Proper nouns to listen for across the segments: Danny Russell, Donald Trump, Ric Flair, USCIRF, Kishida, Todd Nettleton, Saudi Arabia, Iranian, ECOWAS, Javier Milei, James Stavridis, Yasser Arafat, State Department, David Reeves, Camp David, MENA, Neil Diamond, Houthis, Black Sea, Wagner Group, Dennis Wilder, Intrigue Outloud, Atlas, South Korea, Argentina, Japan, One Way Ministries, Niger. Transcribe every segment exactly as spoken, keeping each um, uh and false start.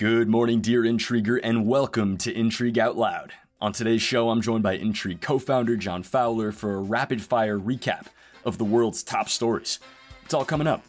Good morning, dear Intriguer, and welcome to Intrigue Outloud. On today's show, I'm joined by Intrigue co-founder John Fowler for a rapid-fire recap of the world's top stories. It's all coming up.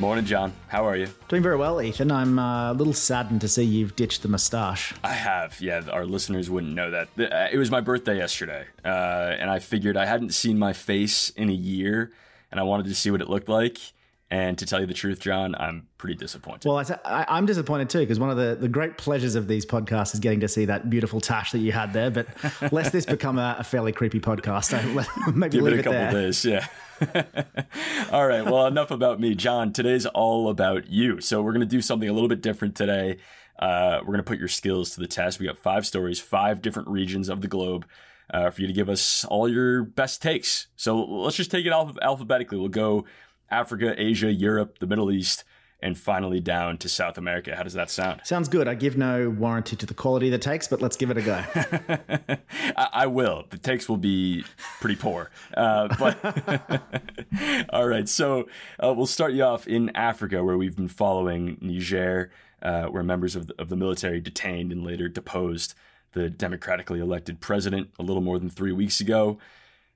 Morning, John. How are you? Doing very well, Ethan. I'm uh, a little saddened to see you've ditched the moustache. I have. Yeah, our listeners wouldn't know that. It was my birthday yesterday, uh, and I figured I hadn't seen my face in a year, and I wanted to see what it looked like. And to tell you the truth, John, I'm pretty disappointed. Well, I, I, I'm disappointed too, because one of the, the great pleasures of these podcasts is getting to see that beautiful tash that you had there. But lest this become a, a fairly creepy podcast, I, maybe give leave it a couple it there. days, yeah. All right. Well, enough about me, John. Today's all about you. So we're going to do something a little bit different today. Uh, we're going to put your skills to the test. We got five stories, five different regions of the globe uh, for you to give us all your best takes. So let's just take it alph- alphabetically. We'll go Africa, Asia, Europe, the Middle East, and finally down to South America. How does that sound? Sounds good. I give no warranty to the quality of the takes, but let's give it a go. I-, I will. The takes will be pretty poor. Uh, but all right. So uh, we'll start you off in Africa, where we've been following Niger, uh, where members of the, of the military detained and later deposed the democratically elected president a little more than three weeks ago.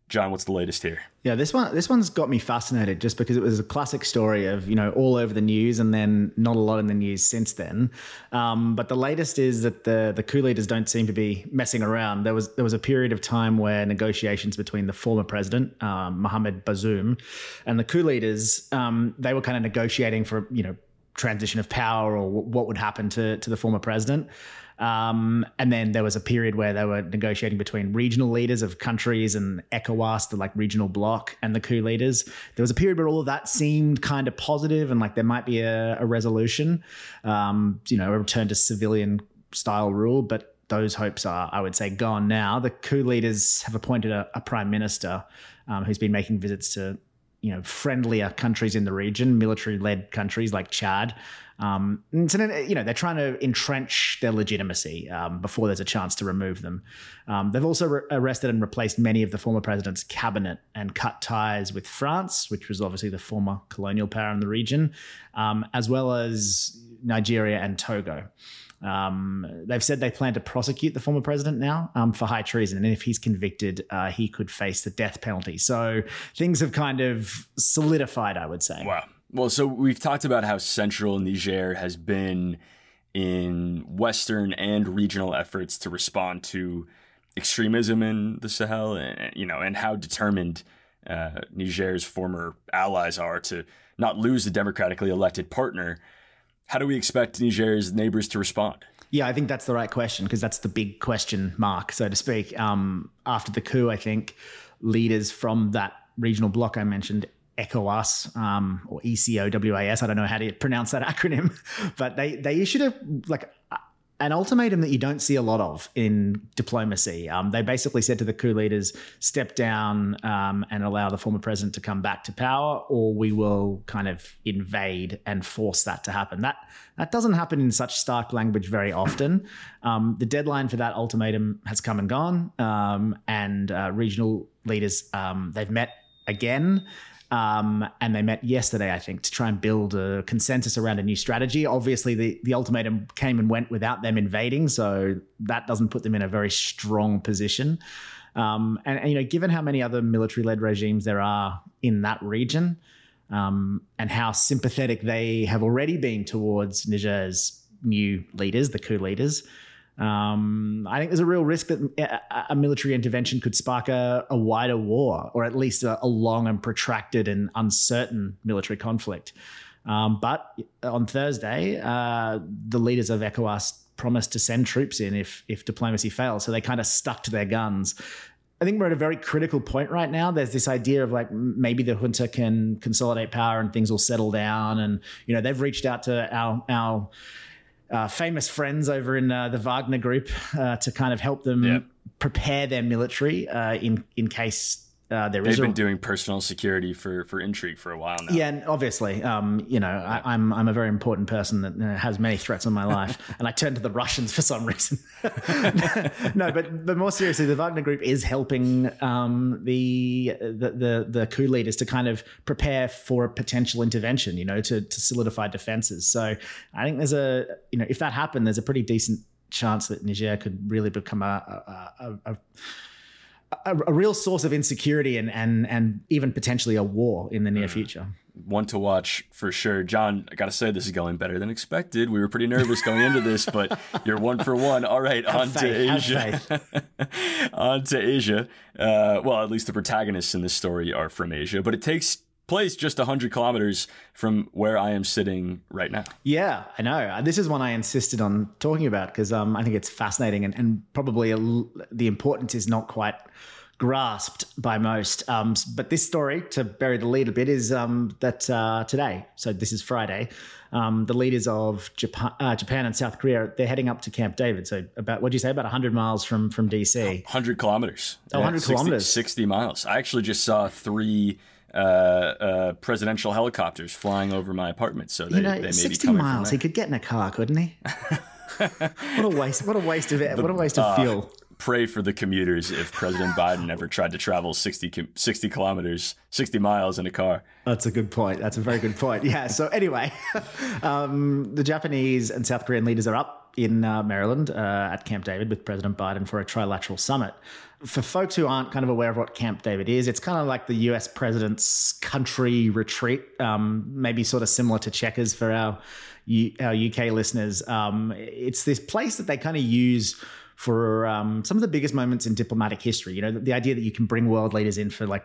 John, what's the latest here? Yeah, this one, this one's got me fascinated just because it was a classic story of, you know, all over the news and then not a lot in the news since then. Um, but the latest is that the, the coup leaders don't seem to be messing around. There was there was a period of time where negotiations between the former president, um, Mohamed Bazoum, and the coup leaders, um, they were kind of negotiating for, you know, transition of power or what would happen to, to the former president. Um, and then there was a period where they were negotiating between regional leaders of countries and ECOWAS, the like regional bloc, and the coup leaders. There was a period where all of that seemed kind of positive and like there might be a, a resolution, um, you know, a return to civilian style rule. But those hopes are, I would say, gone now. The coup leaders have appointed a, a prime minister um, who's been making visits to, you know, friendlier countries in the region, military-led countries like Chad. Um, and so, you know, they're trying to entrench their legitimacy um, before there's a chance to remove them. Um, they've also re- arrested and replaced many of the former president's cabinet and cut ties with France, which was obviously the former colonial power in the region, um, as well as Nigeria and Togo. Um, they've said they plan to prosecute the former president now um, for high treason. And if he's convicted, uh, he could face the death penalty. So things have kind of solidified, I would say. Wow. Well, so we've talked about how central Niger has been in Western and regional efforts to respond to extremism in the Sahel, and, you know, and how determined uh, Niger's former allies are to not lose the democratically elected partner. How do we expect Niger's neighbors to respond? Yeah, I think that's the right question because that's the big question mark, so to speak. Um, after the coup, I think leaders from that regional bloc I mentioned, ECOWAS um, or E C O W A S, I don't know how to pronounce that acronym, but they they issued a like an ultimatum that you don't see a lot of in diplomacy. Um, they basically said to the coup leaders, step down um, and allow the former president to come back to power, or we will kind of invade and force that to happen. That that doesn't happen in such stark language very often. Um, the deadline for that ultimatum has come and gone, um, and uh, regional leaders, um, they've met again. Um, and they met yesterday, I think, to try and build a consensus around a new strategy. Obviously, the, the ultimatum came and went without them invading, so that doesn't put them in a very strong position. Um, and, and, you know, given how many other military-led regimes there are in that region um, and how sympathetic they have already been towards Niger's new leaders, the coup leaders, Um, I think there's a real risk that a military intervention could spark a, a wider war, or at least a, a long and protracted and uncertain military conflict. Um, but on Thursday, uh, the leaders of ECOWAS promised to send troops in if, if diplomacy fails. So they kind of stuck to their guns. I think we're at a very critical point right now. There's this idea of like maybe the junta can consolidate power and things will settle down. And, you know, they've reached out to our... our Uh, famous friends over in uh, the Wagner Group uh, to kind of help them yep. prepare their military uh, in in case Uh, there They've is been a, doing personal security for, for Intrigue for a while now. Yeah, and obviously, um, you know, I, I'm I'm a very important person that uh, has many threats on my life, and I turn to the Russians for some reason. No, but but more seriously, the Wagner Group is helping um, the, the the the coup leaders to kind of prepare for a potential intervention, you know, to to solidify defenses. So I think there's a, you know, if that happened, there's a pretty decent chance that Niger could really become a a. a, a A, a real source of insecurity and, and, and even potentially a war in the near future. One to watch for sure. John, I got to say, this is going better than expected. We were pretty nervous going into this, but you're one for one. All right, have on, faith, to Asia. on to Asia. On to Asia. Well, at least the protagonists in this story are from Asia, but it takes place just one hundred kilometers from where I am sitting right now. Yeah, I know. This is one I insisted on talking about because um, I think it's fascinating and, and probably a, the importance is not quite grasped by most. Um, but this story, to bury the lead a bit, is um, that uh, today, so this is Friday, um, the leaders of Japan, uh, Japan and South Korea, they're heading up to Camp David. So about, what'd you say, about one hundred miles from, from D C? one hundred kilometers. Oh, one hundred yeah, sixty, kilometers. sixty miles. I actually just saw three... Uh, uh, presidential helicopters flying over my apartment, so they, you know, they may be coming miles. From he could get in a car, couldn't he? What a waste! What a waste of it! What a waste of uh, fuel. Pray for the commuters if President Biden ever tried to travel sixty, sixty kilometers, sixty miles in a car. That's a good point. That's a very good point. Yeah. So anyway, um, the Japanese and South Korean leaders are up in uh, Maryland uh, at Camp David with President Biden for a trilateral summit. For folks who aren't kind of aware of what Camp David is, it's kind of like the U S president's country retreat, um, maybe sort of similar to Chequers for our U- our U K listeners. Um, it's this place that they kind of use for um, some of the biggest moments in diplomatic history. You know, the, the idea that you can bring world leaders in for like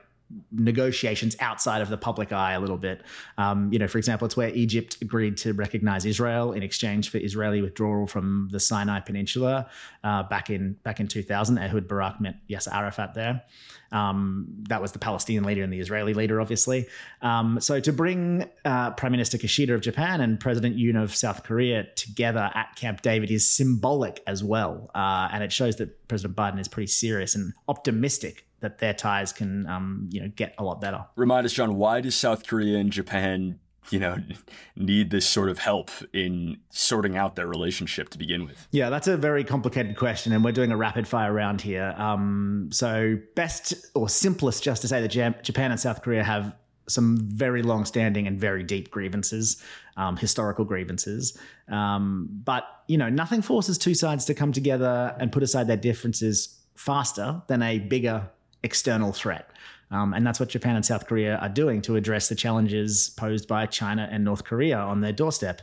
negotiations outside of the public eye a little bit. Um, you know, for example, it's where Egypt agreed to recognize Israel in exchange for Israeli withdrawal from the Sinai Peninsula uh, back in back in two thousand. Ehud Barak met Yasser Arafat there. Um, that was the Palestinian leader and the Israeli leader, obviously. Um, so to bring uh, Prime Minister Kishida of Japan and President Yoon of South Korea together at Camp David is symbolic as well. Uh, and it shows that President Biden is pretty serious and optimistic that their ties can, um, you know, get a lot better. Remind us, John, why does South Korea and Japan, you know, need this sort of help in sorting out their relationship to begin with? Yeah, that's a very complicated question, and we're doing a rapid fire round here. Um, so best or simplest just to say that Japan and South Korea have some very long-standing and very deep grievances, um, historical grievances. Um, but, you know, nothing forces two sides to come together and put aside their differences faster than a bigger external threat. Um, and that's what Japan and South Korea are doing to address the challenges posed by China and North Korea on their doorstep.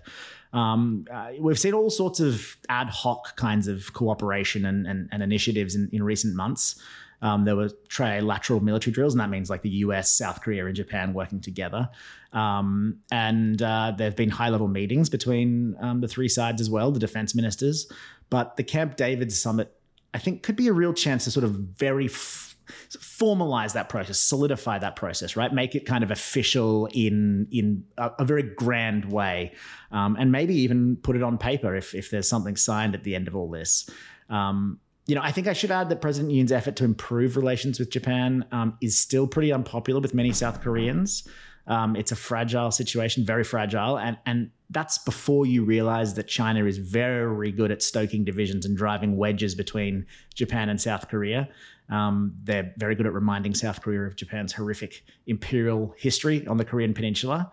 Um, uh, we've seen all sorts of ad hoc kinds of cooperation and, and, and initiatives in, in recent months. Um, there were trilateral military drills, and that means like the U S, South Korea, and Japan working together. Um, and uh, there have been high-level meetings between um, the three sides as well, the defense ministers. But the Camp David summit, I think, could be a real chance to sort of very... F- formalize that process, solidify that process, right? Make it kind of official in in a, a very grand way, um, and maybe even put it on paper if if there's something signed at the end of all this. Um, you know, I think I should add that President Yoon's effort to improve relations with Japan um, is still pretty unpopular with many South Koreans. Um, it's a fragile situation, very fragile, and and that's before you realize that China is very good at stoking divisions and driving wedges between Japan and South Korea. Um, they're very good at reminding South Korea of Japan's horrific imperial history on the Korean Peninsula.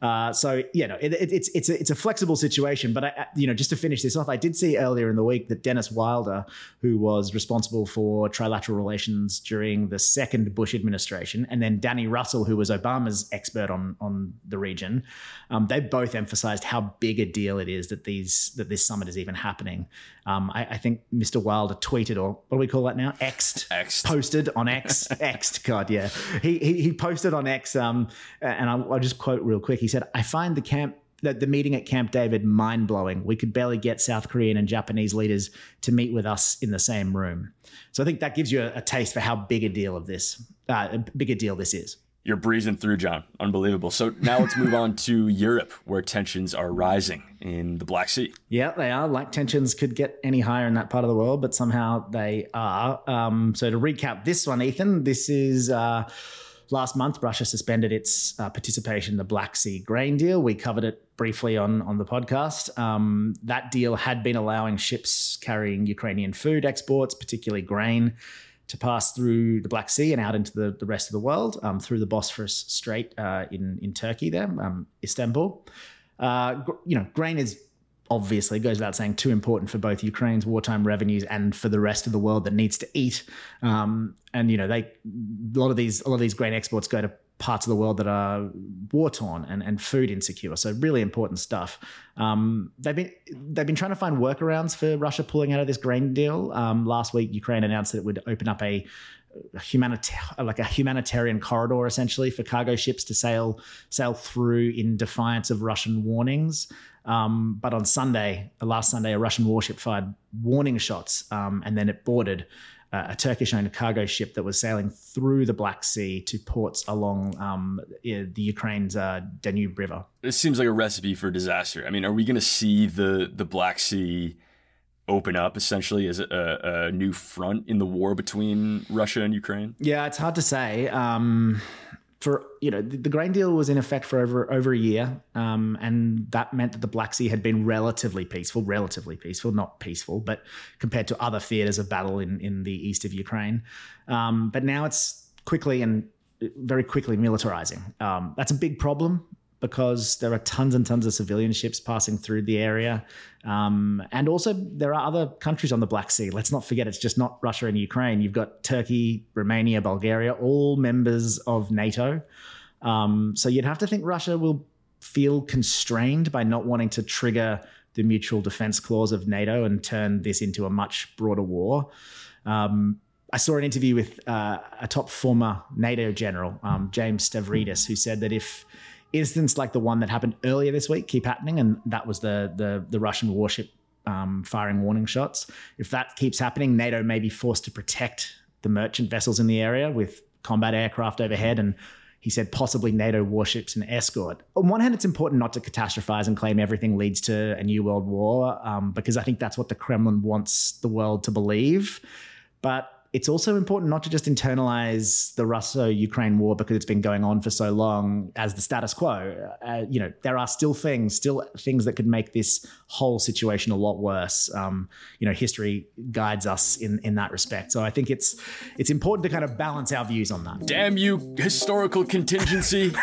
Uh, so, you know, it, it, it's it's a, it's a flexible situation. But, I, you know, just to finish this off, I did see earlier in the week that Dennis Wilder, who was responsible for trilateral relations during the second Bush administration, and then Danny Russell, who was Obama's expert on, on the region, um, they both emphasized how big a deal it is that these that this summit is even happening. Um, I, I think Mister Wilder tweeted, or what do we call that now? X'd. X'd. Posted on X, X'd, God, yeah. He, he he posted on X, um, and I'll, I'll just quote real quick. He said, "I find the camp that the meeting at Camp David mind blowing. We could barely get South Korean and Japanese leaders to meet with us in the same room." So I think that gives you a, a taste for how big a deal of this, uh, big a deal this is. You're breezing through, John. Unbelievable. So now let's move on to Europe, where tensions are rising in the Black Sea. Yeah, they are. Like, tensions could get any higher in that part of the world, but somehow they are. Um, so to recap this one, Ethan, this is... Uh, Last month, Russia suspended its uh, participation in the Black Sea grain deal. We covered it briefly on, on the podcast. Um, that deal had been allowing ships carrying Ukrainian food exports, particularly grain, to pass through the Black Sea and out into the, the rest of the world um, through the Bosphorus Strait uh, in, in Turkey there, um, Istanbul. Uh, gr- you know, grain is obviously, goes without saying, too important for both Ukraine's wartime revenues and for the rest of the world that needs to eat. Um, and you know, they a lot of these a lot of these grain exports go to parts of the world that are war torn and, and food insecure. So really important stuff. Um, they've been they've been trying to find workarounds for Russia pulling out of this grain deal. Um, last week, Ukraine announced that it would open up a Humanita- like a humanitarian corridor, essentially, for cargo ships to sail sail through in defiance of Russian warnings. Um, but on Sunday, last Sunday, a Russian warship fired warning shots, um, and then it boarded uh, a Turkish-owned cargo ship that was sailing through the Black Sea to ports along um, the Ukraine's uh, Danube River. This seems like a recipe for disaster. I mean, are we going to see the the Black Sea open up essentially as a, a new front in the war between Russia and Ukraine? Yeah, it's hard to say. Um, for you know, the, the grain deal was in effect for over over a year, um, and that meant that the Black Sea had been relatively peaceful, relatively peaceful, not peaceful, but compared to other theaters of battle in in the east of Ukraine. Um, but now it's quickly and very quickly militarizing. Um, that's a big problem, because there are tons and tons of civilian ships passing through the area. Um, and also there are other countries on the Black Sea. Let's not forget, it's just not Russia and Ukraine. You've got Turkey, Romania, Bulgaria, all members of NATO. Um, so you'd have to think Russia will feel constrained by not wanting to trigger the mutual defense clause of NATO and turn this into a much broader war. Um, I saw an interview with uh, a top former NATO general, um, James Stavridis, who said that if instance like the one that happened earlier this week keep happening, and that was the the, the Russian warship um, firing warning shots, if that keeps happening, NATO may be forced to protect the merchant vessels in the area with combat aircraft overhead, and he said possibly NATO warships and escort. On one hand, it's important not to catastrophize and claim everything leads to a new world war, um, because I think that's what the Kremlin wants the world to believe. But it's also important not to just internalize the Russo-Ukraine war because it's been going on for so long as the status quo. Uh, you know, there are still things, still things that could make this whole situation a lot worse. Um, you know, history guides us in, in that respect. So I think it's it's important to kind of balance our views on that. Damn you, historical contingency.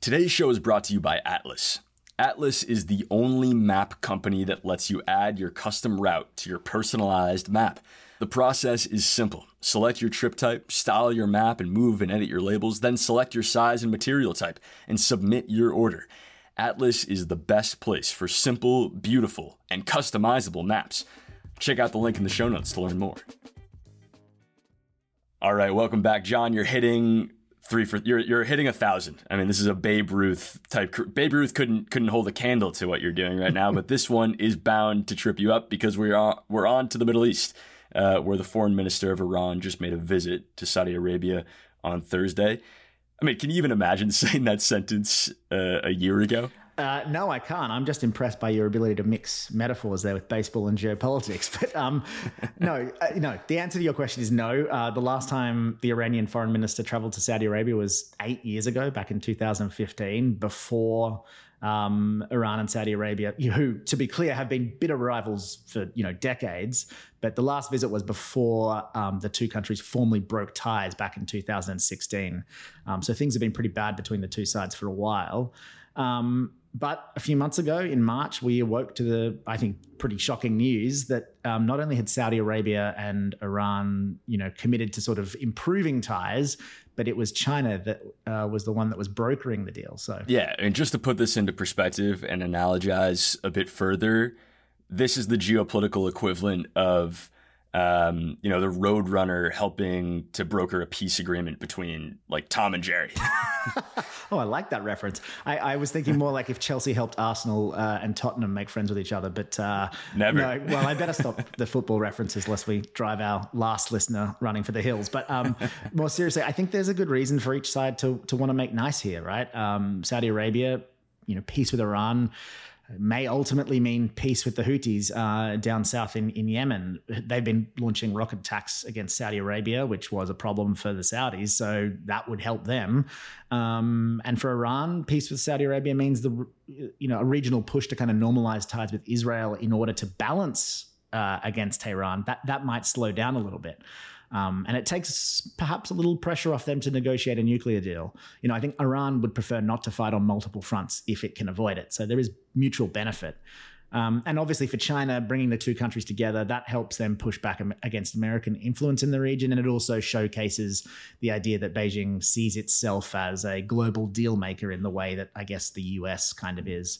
Today's show is brought to you by Atlas. Atlas is the only map company that lets you add your custom route to your personalized map. The process is simple. Select your trip type, style your map, and move and edit your labels, then select your size and material type, and submit your order. Atlas is the best place for simple, beautiful, and customizable maps. Check out the link in the show notes to learn more. All right, welcome back, John. You're hitting... Three for you're you're hitting a thousand. I mean, this is a Babe Ruth type. Babe Ruth couldn't couldn't hold a candle to what you're doing right now, but this one is bound to trip you up because we are we're on to the Middle East, uh, where the foreign minister of Iran just made a visit to Saudi Arabia on Thursday. I mean, can you even imagine saying that sentence uh, a year ago? Uh, no, I can't. I'm just impressed by your ability to mix metaphors there with baseball and geopolitics. But um, no, uh, no. The answer to your question is no. Uh, the last time the Iranian foreign minister traveled to Saudi Arabia was eight years ago, back in two thousand fifteen, before um, Iran and Saudi Arabia, who, to be clear, have been bitter rivals for, you know, decades. But the last visit was before um, the two countries formally broke ties back in two thousand sixteen. Um, so things have been pretty bad between the two sides for a while. Um, But a few months ago in March, we awoke to the, I think, pretty shocking news that um, not only had Saudi Arabia and Iran, you know, committed to sort of improving ties, but it was China that uh, was the one that was brokering the deal. So, yeah. And just to put this into perspective and analogize a bit further, this is the geopolitical equivalent of um, you know, the Roadrunner helping to broker a peace agreement between like Tom and Jerry. Oh, I like that reference. I, I was thinking more like if Chelsea helped Arsenal uh, and Tottenham make friends with each other, but uh, never. No, well, I better stop the football references lest we drive our last listener running for the hills. But um, more seriously, I think there's a good reason for each side to to want to make nice here, right? Um, Saudi Arabia, you know, peace with Iran may ultimately mean peace with the Houthis uh, down south in, in Yemen. They've been launching rocket attacks against Saudi Arabia, which was a problem for the Saudis, so that would help them. Um, and for Iran, peace with Saudi Arabia means the you know a regional push to kind of normalize ties with Israel in order to balance uh, against Tehran. That that might slow down a little bit. Um, and it takes perhaps a little pressure off them to negotiate a nuclear deal. You know, I think Iran would prefer not to fight on multiple fronts if it can avoid it. So there is mutual benefit. Um, and obviously for China, bringing the two countries together, that helps them push back against American influence in the region. And it also showcases the idea that Beijing sees itself as a global deal maker in the way that I guess the U S kind of is.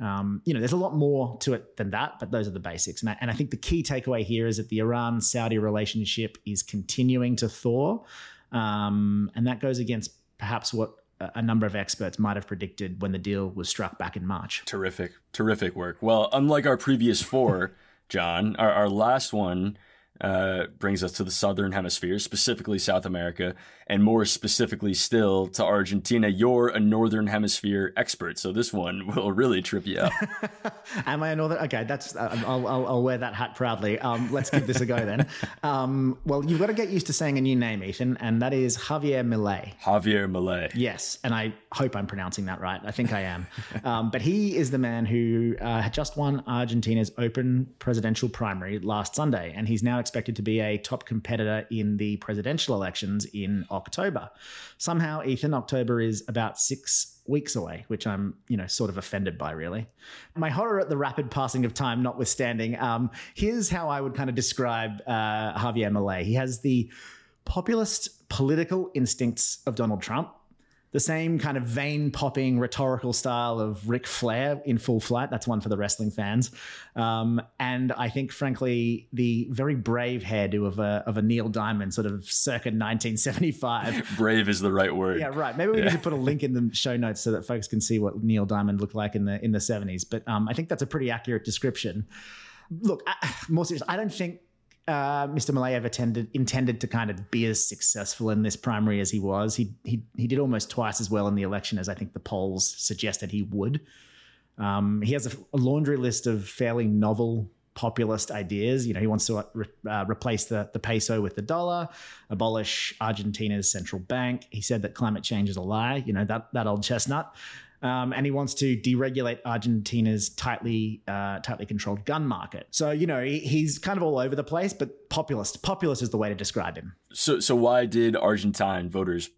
Um, you know, there's a lot more to it than that, but those are the basics. And I, and I think the key takeaway here is that the Iran-Saudi relationship is continuing to thaw. Um, and that goes against perhaps what a number of experts might have predicted when the deal was struck back in March. Terrific, terrific work. Well, unlike our previous four, John, our, our last one uh, brings us to the Southern Hemisphere, specifically South America, and more specifically still to Argentina. You're a Northern Hemisphere expert, so this one will really trip you up. Am I a Northern? Okay, that's uh, I'll, I'll, I'll wear that hat proudly. Um, let's give this a go then. Um, well, you've got to get used to saying a new name, Ethan, and that is Javier Milei. Javier Milei. Yes, and I hope I'm pronouncing that right. I think I am. um, but he is the man who uh, had just won Argentina's open presidential primary last Sunday, and he's now expected to be a top competitor in the presidential elections in October. Somehow, Ethan, October is about six weeks away, which I'm, you know, sort of offended by, really. My horror at the rapid passing of time notwithstanding, um, here's how I would kind of describe uh, Javier Milei. He has the populist political instincts of Donald Trump, the same kind of vein-popping rhetorical style of Ric Flair in Full Flight. That's one for the wrestling fans. Um, and I think, frankly, the very brave hairdo of a of a Neil Diamond, sort of circa nineteen seventy-five. Brave is the right word. Yeah, right. Maybe we yeah. need to put a link in the show notes so that folks can see what Neil Diamond looked like in the in the seventies. But um, I think that's a pretty accurate description. Look, I, more seriously, I don't think Uh, Mister Milei ever tended, intended to kind of be as successful in this primary as he was. He he he did almost twice as well in the election as I think the polls suggested he would. Um, he has a, a laundry list of fairly novel populist ideas. You know, he wants to re, uh, replace the, the peso with the dollar, abolish Argentina's central bank. He said that climate change is a lie. You know, that that old chestnut. Um, and he wants to deregulate Argentina's tightly uh, tightly controlled gun market. So, you know, he, he's kind of all over the place, but populist. Populist is the way to describe him. So so why did Argentine voters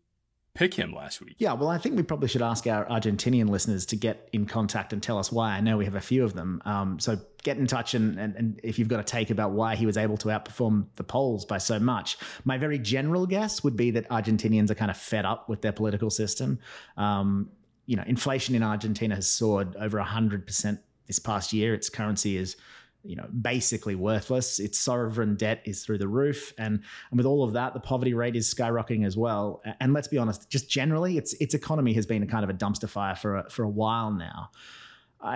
pick him last week? Yeah, well, I think we probably should ask our Argentinian listeners to get in contact and tell us why. I know we have a few of them. Um, so get in touch and, and, and if you've got a take about why he was able to outperform the polls by so much. My very general guess would be that Argentinians are kind of fed up with their political system. Um You know, inflation in Argentina has soared over one hundred percent this past year. Its currency is, you know, basically worthless. Its sovereign debt is through the roof. And, and with all of that, the poverty rate is skyrocketing as well. And let's be honest, just generally, its its economy has been a kind of a dumpster fire for a, for a while now.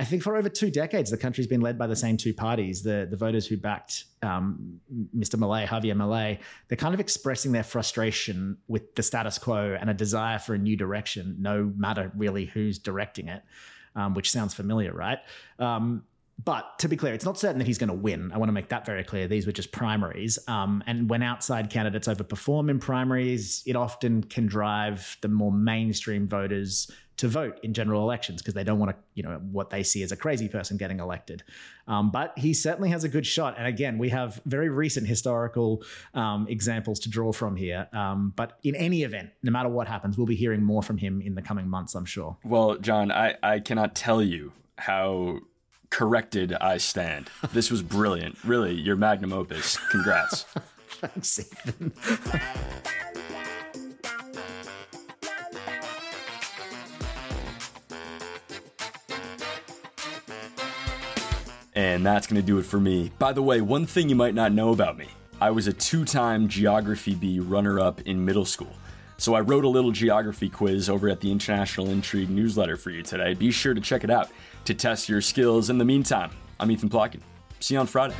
I think for over two decades, the country's been led by the same two parties. The the voters who backed um, Mister Milei, Javier Milei, they're kind of expressing their frustration with the status quo and a desire for a new direction, no matter really who's directing it, um, which sounds familiar, right? Um, but to be clear, it's not certain that he's going to win. I want to make that very clear. These were just primaries. Um, and when outside candidates overperform in primaries, it often can drive the more mainstream voters to vote in general elections because they don't want to, you know, what they see as a crazy person getting elected. Um, but he certainly has a good shot. And again, we have very recent historical um, examples to draw from here. Um, but in any event, no matter what happens, we'll be hearing more from him in the coming months, I'm sure. Well, John, I, I cannot tell you how corrected I stand. This was brilliant. Really, your magnum opus. Congrats. Thanks, Ethan. And that's going to do it for me. By the way, one thing you might not know about me. I was a two-time Geography B runner-up in middle school. So I wrote a little geography quiz over at the International Intrigue newsletter for you today. Be sure to check it out to test your skills. In the meantime, I'm Ethan Plotkin. See you on Friday.